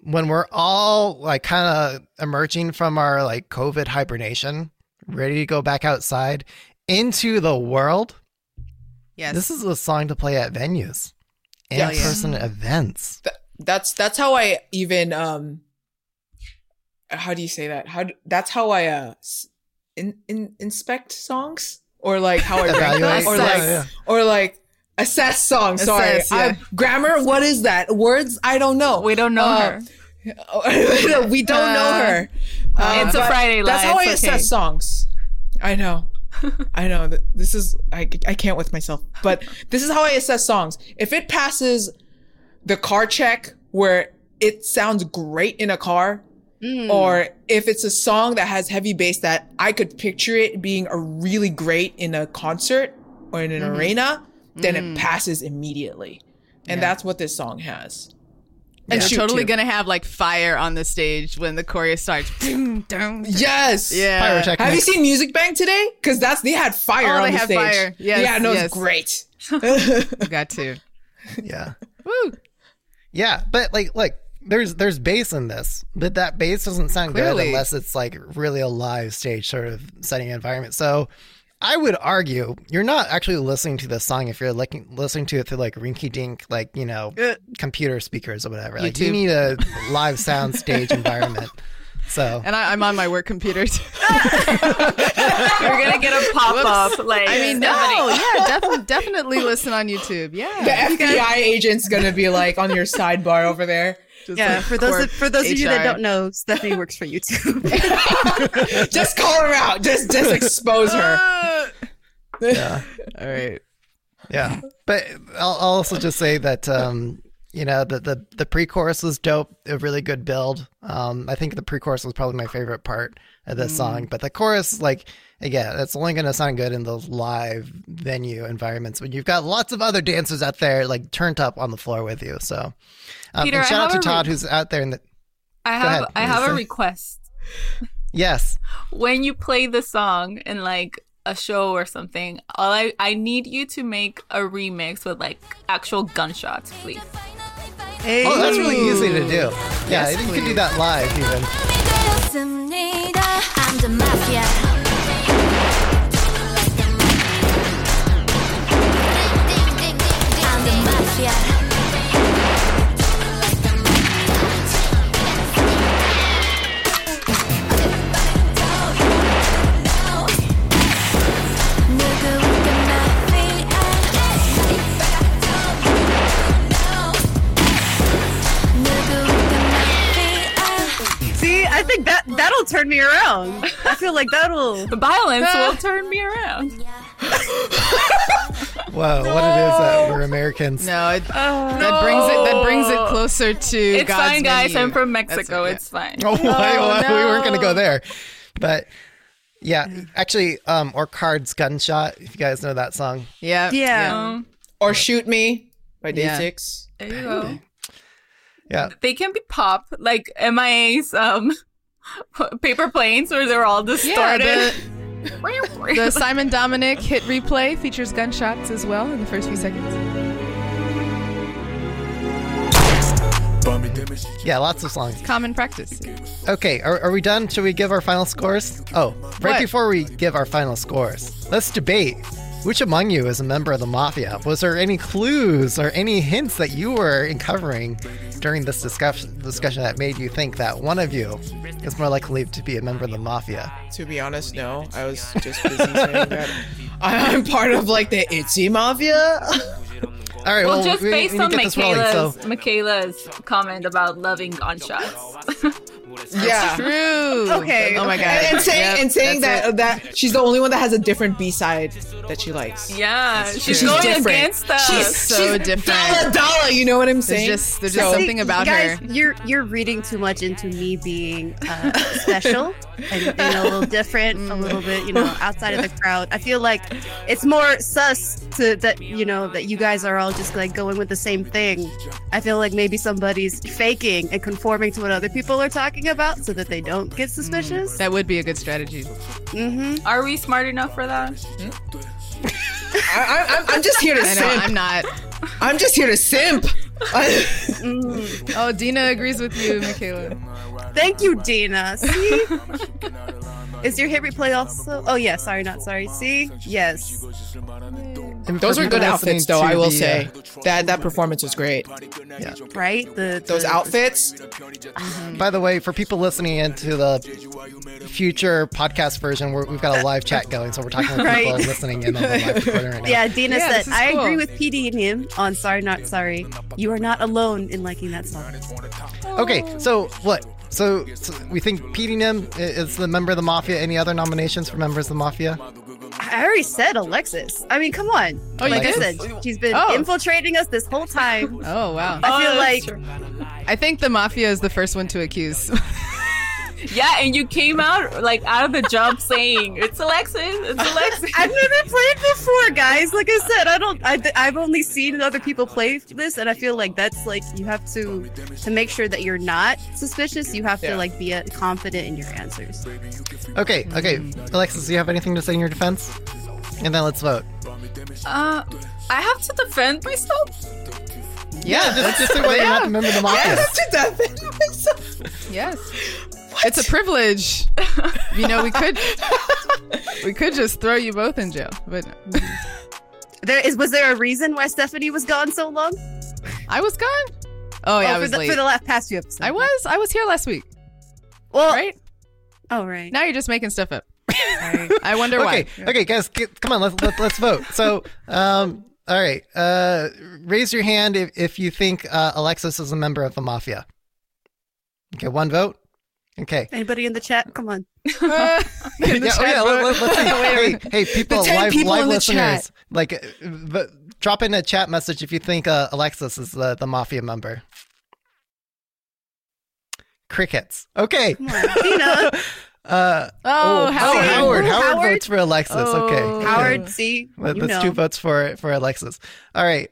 when we're all like kind of emerging from our like COVID hibernation, ready to go back outside, Into the World. Yes. This is a song to play at venues, in-person events. That's how I even, how do you say that? That's how I inspect songs, or like how I rank them, or like assess songs. Sorry, grammar. What is that? Words? I don't know. We don't know her. We don't know her. It's a Friday. That's how I assess songs. I know. I know this is I can't with myself, but this is how I assess songs. If it passes the car check where it sounds great in a car, or if it's a song that has heavy bass that I could picture it being a really great in a concert or in an arena, then it passes immediately. And that's what this song has. And you're totally going to have like fire on the stage when the choreo starts. Yes. Yeah. Have you seen Music Bank today? Because they had fire on the stage. Oh, they had fire. Yes, yeah, no, it's great. You got to. Yeah. Woo. Yeah, but like there's bass in this, but that bass doesn't sound good unless it's like really a live stage sort of setting environment. So I would argue you're not actually listening to this song if you're listening to it through like rinky-dink, like, you know, computer speakers or whatever. Like, you need a live sound stage environment. So, and I'm on my work computer. You're gonna get a pop up. Like, I mean, definitely listen on YouTube. Yeah, the FBI agent's gonna be like on your sidebar over there. For those of you that don't know, Stephanie works for YouTube. Just call her out. Just expose her. Yeah. All right. Yeah, but I'll also just say that. You know, the pre-chorus was dope, a really good build. I think the pre-chorus was probably my favorite part of this song. But the chorus, like, again, it's only going to sound good in those live venue environments when you've got lots of other dancers out there, like, turned up on the floor with you. So, Peter, and shout out to Todd who's out there. I have a request. Yes. When you play the song and, like, a show or something, I need you to make a remix with like actual gunshots, please. Hey. Oh, that's really easy to do. Yeah, yes, you can do that live even. I'm the mafia. I'm the mafia. I think that'll turn me around. I feel like the violence will turn me around. Wow, what it is that we're Americans. No, that brings it closer to. It's God's fine, guys. Menu. I'm from Mexico. It's fine. Oh, no. We weren't going to go there, but yeah, actually, or Card's Gunshot. If you guys know that song, yeah. Or Shoot Me by Day 6. There you go. Yeah. They can be pop, like MIA's Paper Planes, where they're all distorted. Yeah, the Simon Dominic hit replay features gunshots as well in the first few seconds. Yeah, lots of songs. Common practice. Okay, are we done? Should we give our final scores? Oh, before we give our final scores, let's debate. Which among you is a member of the Mafia? Was there any clues or any hints that you were uncovering during this discussion that made you think that one of you is more likely to be a member of the Mafia? To be honest, no. I was just busy saying that. I'm part of, like, the Itzy Mafia? All right, well, just based on Michaela's comment about loving gunshots. Yeah, true. Okay. Oh my god. And saying that she's the only one that has a different B-side that she likes. Yeah, she's going different. Against us. She's different. Dala, you know what I'm saying? There's just something about her. You're reading too much into me being special and a little different, a little bit, you know, outside of the crowd. I feel like it's more sus that you guys are all just like going with the same thing. I feel like maybe somebody's faking and conforming to what other people are talking about so that they don't get suspicious. That would be a good strategy. Mm-hmm. Are we smart enough for that? I'm just here to simp. I know, I'm not. I'm just here to simp. Oh, Dina agrees with you, Michaela. Thank you, Dina. See? Is your hit replay also? Oh yeah, sorry, not sorry. See, yes. Those were good outfits, though. I will say that performance was great. Yeah. Right. Those outfits. By the way, for people listening into the future podcast version, we've got a live chat going, so we're talking to people listening in on the live recording right now. Yeah, Dina said, "I agree with PD and him on Sorry Not Sorry. You are not alone in liking that song." Okay, so what? So we think Petey Nim is the member of the Mafia. Any other nominations for members of the Mafia? I already said Alexis. I mean, come on. Oh, like you did? I said, she's been infiltrating us this whole time. Oh, wow. I feel like... I think the Mafia is the first one to accuse. Yeah, and you came out, like, out of the jump saying, it's Alexis. I've never played before, guys. Like I said, I've only seen other people play this, and I feel like that's, like, you have to make sure that you're not suspicious. You have to, like, be confident in your answers. Okay. Alexis, do you have anything to say in your defense? And then let's vote. I have to defend myself? Yeah, just the way you're not a member of the Mafia. I have to defend myself. Yes. What? It's a privilege. You know, we could just throw you both in jail. But no. Was there a reason why Stephanie was gone so long? I was gone? Oh, yeah, I was late. For the past few episodes. I was here last week. Well, right? Oh, right. Now you're just making stuff up. Right. I wonder why. Okay, guys, come on, let's vote. So, all right. Raise your hand if you think Alexis is a member of the Mafia. Okay, one vote. Okay. Anybody in the chat? Come on. Let's see. Hey, people, live listeners, chat. Drop in a chat message if you think Alexis is the Mafia member. Crickets. Okay. Come on, Tina. Howard. Howard votes for Alexis. Oh. Okay. Howard, see. That's two votes for Alexis. All right.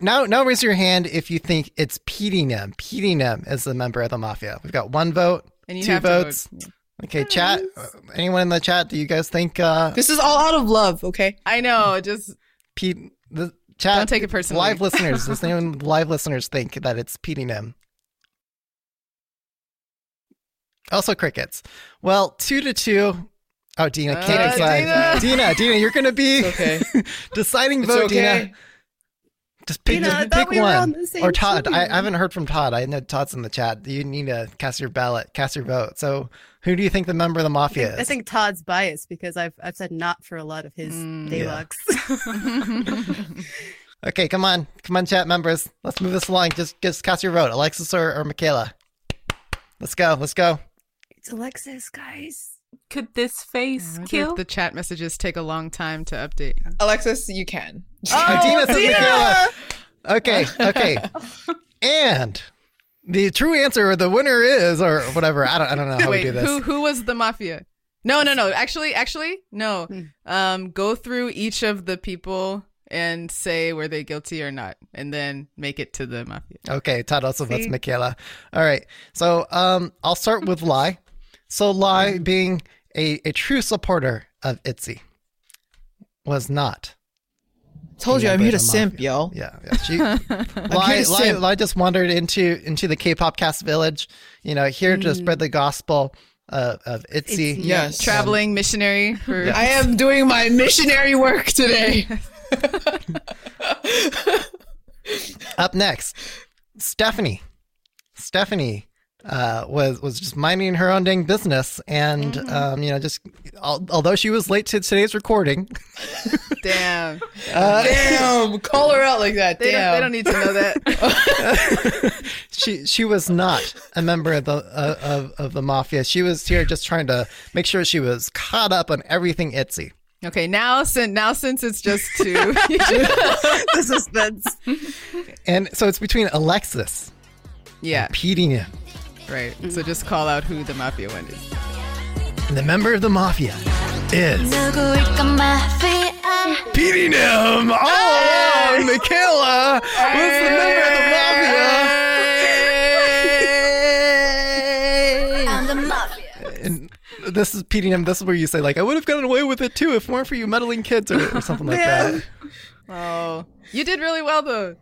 Now raise your hand if you think it's Petey Nim. Petey Nim is the member of the Mafia. We've got one vote, and two votes. Okay, yes. Chat. Anyone in the chat? Do you guys think this is all out of love? Okay. I know. Just Pete. The chat. Don't take it personally. Live listeners. Does anyone live listeners think that it's Petey Nim? Also crickets. Well, 2-2. Oh, Dina can't decide. Dina, you're going to be deciding vote, okay. Dina. Just pick, Dina, just pick one. Or Todd. I haven't heard from Todd. I know Todd's in the chat. You need to cast your vote. So who do you think the member of the Mafia is? I think Todd's biased because I've said not for a lot of his daylocks. Yeah. Okay, come on, chat members. Let's move this along. Just cast your vote. Alexis or Michaela. Let's go. It's Alexis, guys. Could this face kill? If the chat messages take a long time to update. Alexis, you can. Oh, Dina! Okay. And the true answer, or the winner is, or whatever. I don't know how we do this. Who was the Mafia? No. Actually, no. Go through each of the people and say were they guilty or not, and then make it to the Mafia. Okay, Todd also votes Michaela. All right, so I'll start with Lai. So Lai, being a true supporter of Itzy, was not. Told you I'm here to simp, yo. Yeah. Lai just wandered into the K-pop cast village, you know, here to spread the gospel of Itzy. Yes. Traveling missionary. I am doing my missionary work today. Up next, Stephanie was just minding her own dang business, and although she was late to today's recording, damn, call her out like that. They don't need to know that. She was not a member of the Mafia. She was here just trying to make sure she was caught up on everything Itzy. Okay, now since it's just two, the suspense. And so it's between Alexis and Petey Nim. Right, so just call out who the Mafia one is. The member of the Mafia is Petey Nim. All along, Michaela was the member of the Mafia. I'm the Mafia. And this is PDM. This is where you say, like, I would have gotten away with it too if it weren't for you meddling kids or something like that. Oh, you did really well, though.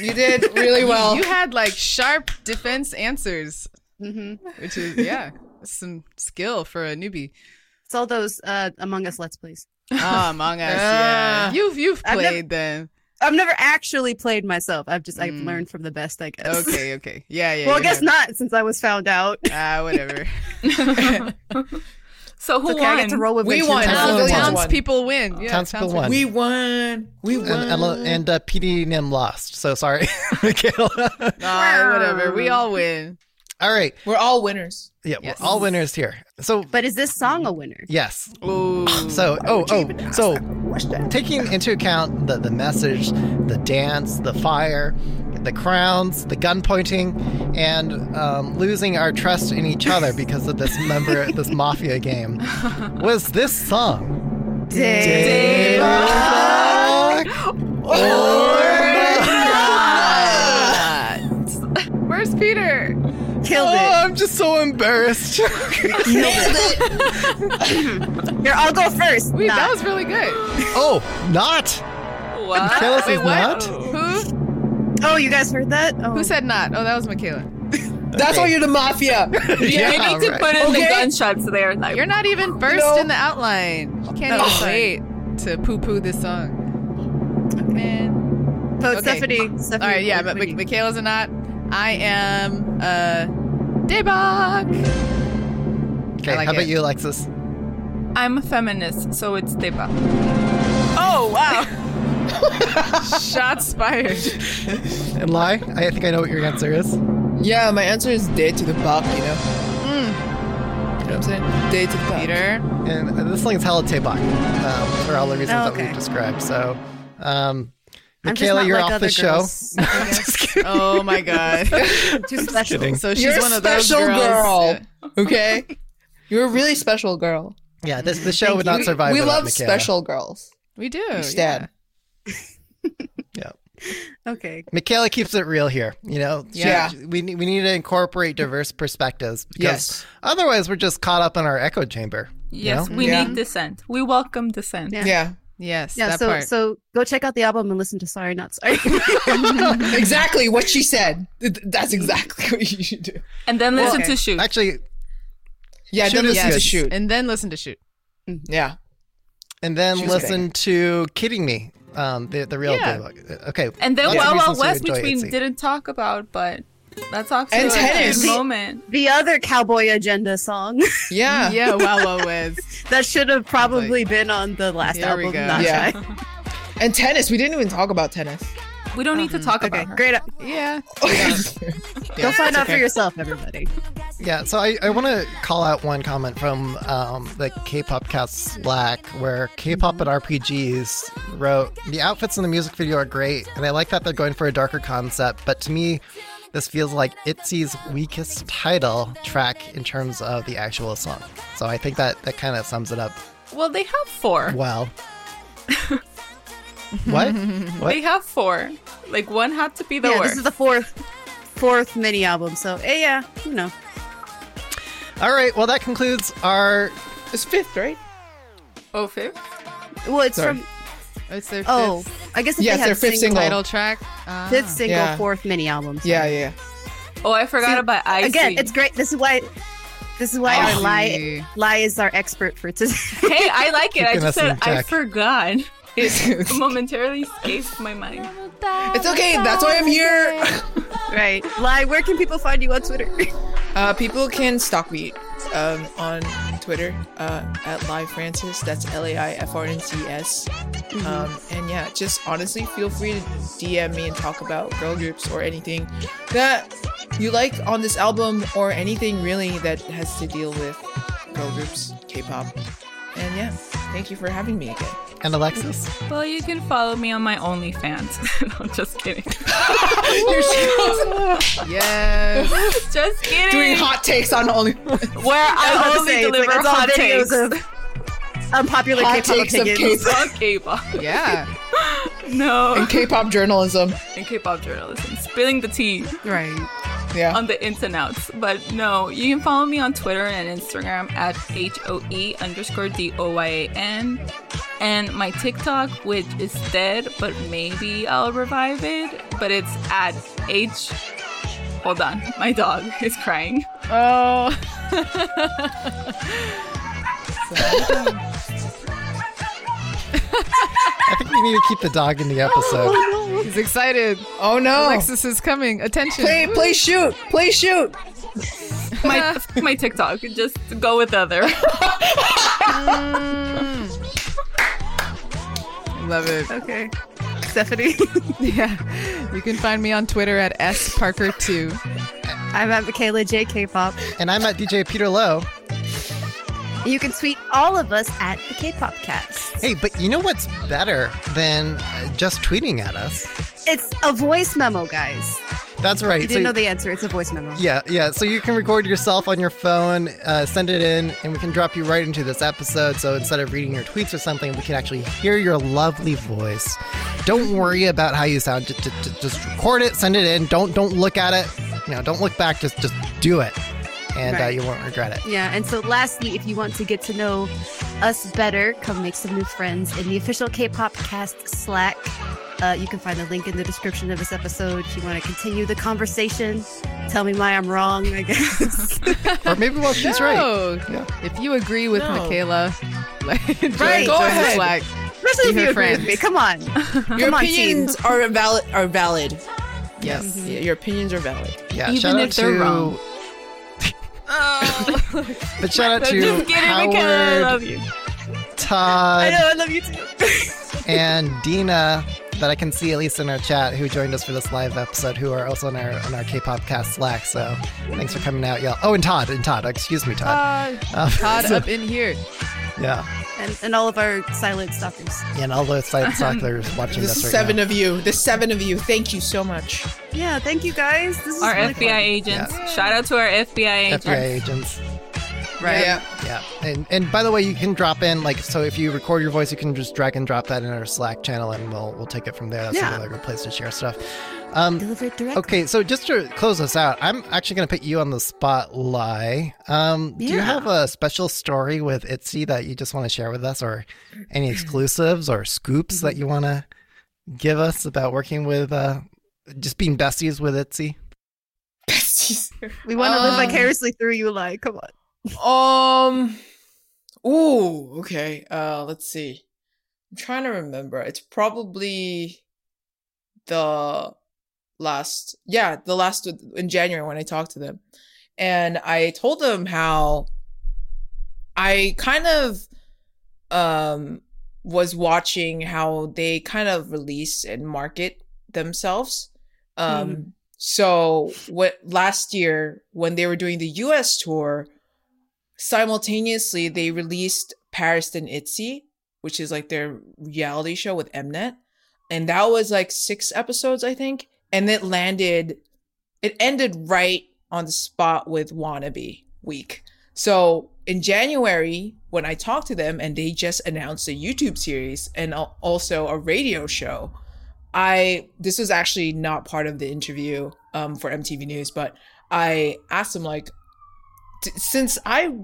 You did really well. You had like sharp defense answers, which is Some skill for a newbie. It's all those Among Us Let's Plays. Oh, Among Us, yeah. You've played then. I've never actually played myself. I've learned from the best, I guess. Okay. Yeah. Well, I guess not, since I was found out. Whatever. So who won? I get to roll with Vincenzo. We won. Townspeople win. Yeah, townspeople won. We won. And PD Nim lost. So sorry, Michaela. Whatever. We all win. All right. We're all winners. Yeah, yes. We're all winners here. So, but is this song a winner? Yes. Ooh. So taking into account the message, the dance, the fire, the crowns, the gun pointing, and losing our trust in each other because of this mafia game, was this song Day or not? Where's Peter? Killed it. I'm just so embarrassed. Killed it. Here, I'll go first. Wait, that was really good. Oh, not. What? Michaela says not? Who? Oh, you guys heard that? Oh. Who said not? Oh, that was Michaela. That's why you're the mafia. You need to put in the gunshots there. Like, you're not even first in the outline. You can't even wait to poo-poo this song. Man. So Stephanie. All right, yeah, but Michaela's a not. I am Daebak. Okay, how about you, Alexis? I'm a feminist, so it's Daebak. Oh, wow. Shots fired. And Lai, I think I know what your answer is. Yeah, my answer is Day to the Bak, you know. You know what I'm saying? Day to the Bak. Peter. And this thing is hella Daebak, for all the reasons that we've described. So, Michaela, you're like off the show. Oh my god. Too special. So she's one of those girls. You're a special girl. Okay? You're a really special girl. Yeah, the show would not survive without Michaela. We love special girls. We do. We stand. Yeah. Okay. Michaela keeps it real here, you know? Yeah. We need to incorporate diverse perspectives because otherwise we're just caught up in our echo chamber. Yes, you know? We need dissent. We welcome dissent. Yeah. Yes. Yeah. So go check out the album and listen to Sorry Not Sorry. Exactly what she said. That's exactly what you should do. And then listen to Shoot. Actually, yeah. Shoot to Shoot. And then listen to Shoot. Yeah. And then listen to Kidding Me. The real Daebak. Okay. And then Wild West, which we didn't talk about, but that's also a good moment. The other Cowboy Agenda song. Yeah. Yeah, Wild West. That should have probably been on the last album. Not Shy. And tennis. We didn't even talk about tennis. We don't need to talk about her. Great. Yeah. Go find out for yourself, everybody. Yeah, so I want to call out one comment from the K-pop cast Slack where K-pop and RPGs wrote, the outfits in the music video are great, and I like that they're going for a darker concept, but to me, this feels like Itzy's weakest title track in terms of the actual song. So I think that kind of sums it up. Well, they have four. Well. What? They have four. Like, one had to be the worst. This is the fourth mini album. So, you know. All right. Well, that concludes our... It's fifth, right? Oh, fifth? Well, it's from... It's their fifth. Oh, I guess if they had single title track. Fifth single, fourth mini album. So. Yeah. Oh, I forgot about Itzy. Again, it's great. This is why our Lie is our expert for today. Hey, I like it. I just said I forgot. It momentarily escaped my mind. It's okay. That's why I'm here. Right. Lie, where can people find you on Twitter? People can stalk me on Twitter at Lia Francis. That's LAIFRNCS. And just honestly feel free to DM me and talk about girl groups or anything that you like on this album or anything really that has to deal with girl groups, K-pop. And thank you for having me again. And Alexis? Well, you can follow me on my OnlyFans. No, just kidding. Yes. Just kidding. Doing hot takes on OnlyFans. Where I only deliver hot takes. Unpopular K-pop opinions. K-pop. Yeah. No. And K-pop journalism. Spilling the tea. Right. Yeah. On the internets. But no, you can follow me on Twitter and Instagram at HOE_DOYAN. And my TikTok, which is dead, but maybe I'll revive it. But it's at Hold on. My dog is crying. Oh. I think we need to keep the dog in the episode. Oh, no. He's excited. Oh no! Alexis is coming. Attention! Play shoot! Play shoot! My TikTok. Just go with other. Love it. Okay. Stephanie. Yeah. You can find me on Twitter at sparker2. I'm at Michaela J K-pop. And I'm at DJ Peter Lowe. You can tweet all of us at the K-pop Cast. Hey, but you know what's better than just tweeting at us? It's a voice memo, guys. That's right. You didn't know the answer. It's a voice memo. Yeah. So you can record yourself on your phone, send it in, and we can drop you right into this episode. So instead of reading your tweets or something, we can actually hear your lovely voice. Don't worry about how you sound. Just record it, send it in. Don't look at it. You know, don't look back. Just do it. And right. You won't regret it. Yeah, and so lastly, if you want to get to know us better, come make some new friends in the official K-pop Cast Slack. You can find the link in the description of this episode. If you want to continue the conversation, tell me why I'm wrong, I guess. Or maybe while she's right. Yeah. If you agree with Michaela, go ahead. Slack. Especially if you agree with me. Come on. Your opinions are valid. Yes. Mm-hmm. Yeah, your opinions are valid. Yeah, even if they're wrong. Oh. But shout out to just get Howard, I love you. Todd, I know, I love you too. And Dina, that I can see at least in our chat, who joined us for this live episode, who are also on our K-pop Cast Slack. So thanks for coming out, y'all. Oh, and Todd, excuse me, Todd. Up in here. Yeah. And all of our silent stalkers. Yeah, and all those silent stalkers watching this right now. There's seven of you. Thank you so much. Yeah, thank you guys. This is our really FBI fun. Agents. Yeah. Shout out to our FBI agents. Right. Yeah. And by the way, you can drop in, so if you record your voice, you can just drag and drop that in our Slack channel, and we'll take it from there. That's another good place to share stuff. Okay, so just to close us out, I'm actually going to put you on the spot, Lai. Do you have a special story with Itzy that you just want to share with us, or any exclusives or scoops that you want to give us about working with, just being besties with Itzy? Besties. We want to live vicariously through you, Lai. Come on. Okay. Let's see. I'm trying to remember. It's probably the last in January when I talked to them, and I told them how I kind of was watching how they kind of release and market themselves. So what last year when they were doing the US tour, simultaneously they released Paris and Itzy, which is their reality show with Mnet, and that was 6 episodes, I think, and it ended right on the spot with Wannabe Week. So in January when I talked to them and they just announced a YouTube series and also a radio show, this was actually not part of the interview for MTV News, but I asked them, since I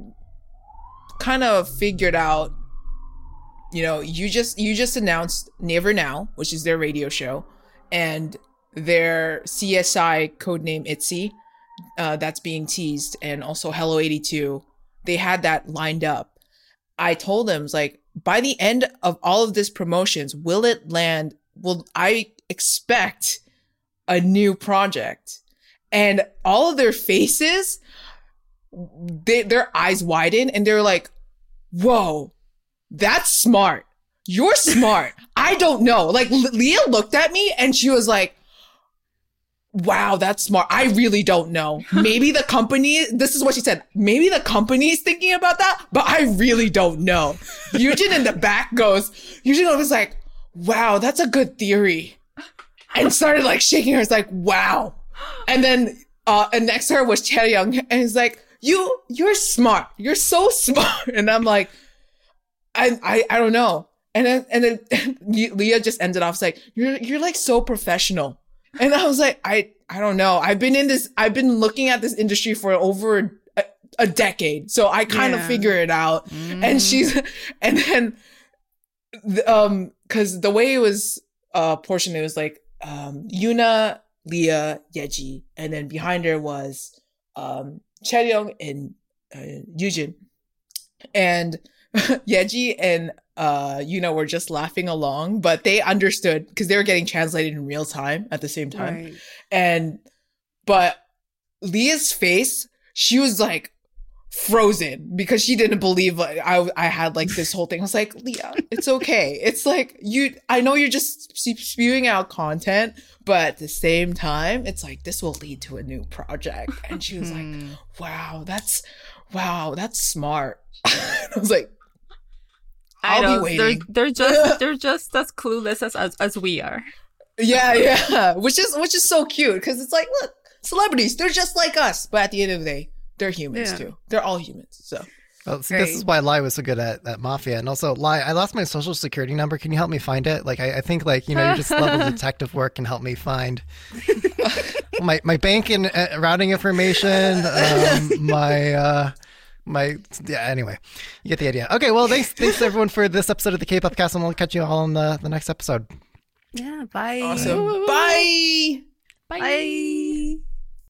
kind of figured out, you just announced Never Now, which is their radio show, and their CSI codename Itzy, that's being teased, and also Hello 82, they had that lined up. I told them, by the end of all of this promotions, will I expect a new project? And all of their faces, their eyes widen and they're like, whoa, that's smart. You're smart. I don't know. Lia looked at me and she was like, wow, that's smart. I really don't know. Maybe the company, this is what she said, maybe the company's thinking about that, but I really don't know. Yujin in the back goes, Yujin was like, wow, that's a good theory. And started shaking her. It's like, wow. And then and next to her was Chaeryeong, and he's like, You're smart. You're so smart. And I'm like, I don't know. And then Lia just ended off saying, you're so professional. And I was like, I don't know. I've been looking at this industry for over a decade. So I kind of figure it out. Mm-hmm. And then cause the way it was portioned, it was Yuna, Lia, Yeji. And then behind her was Chaeryeong and Yujin. And Yeji and Yuna were just laughing along, but they understood because they were getting translated in real time at the same time. Right. But Lia's face, she was like frozen because she didn't believe like, I had like this whole thing. I was like, Lia, it's okay. It's like, I know you're just spewing out content, but at the same time, it's like, this will lead to a new project. And she was like, wow, that's smart. I was like, I'll be waiting. They're just as clueless as we are. Yeah. Which is so cute because it's like, look, celebrities, they're just like us, but at the end of the day, they're humans too. They're all humans. So, this is why Lai was so good at Mafia. And also, Lai, I lost my social security number. Can you help me find it? Like, I think like your just level detective work can help me find my bank and routing information. Anyway, you get the idea. Okay, well, thanks everyone for this episode of the K-Pop Cast, and we'll catch you all in the next episode. Yeah, bye. Awesome. Bye. Bye. Bye.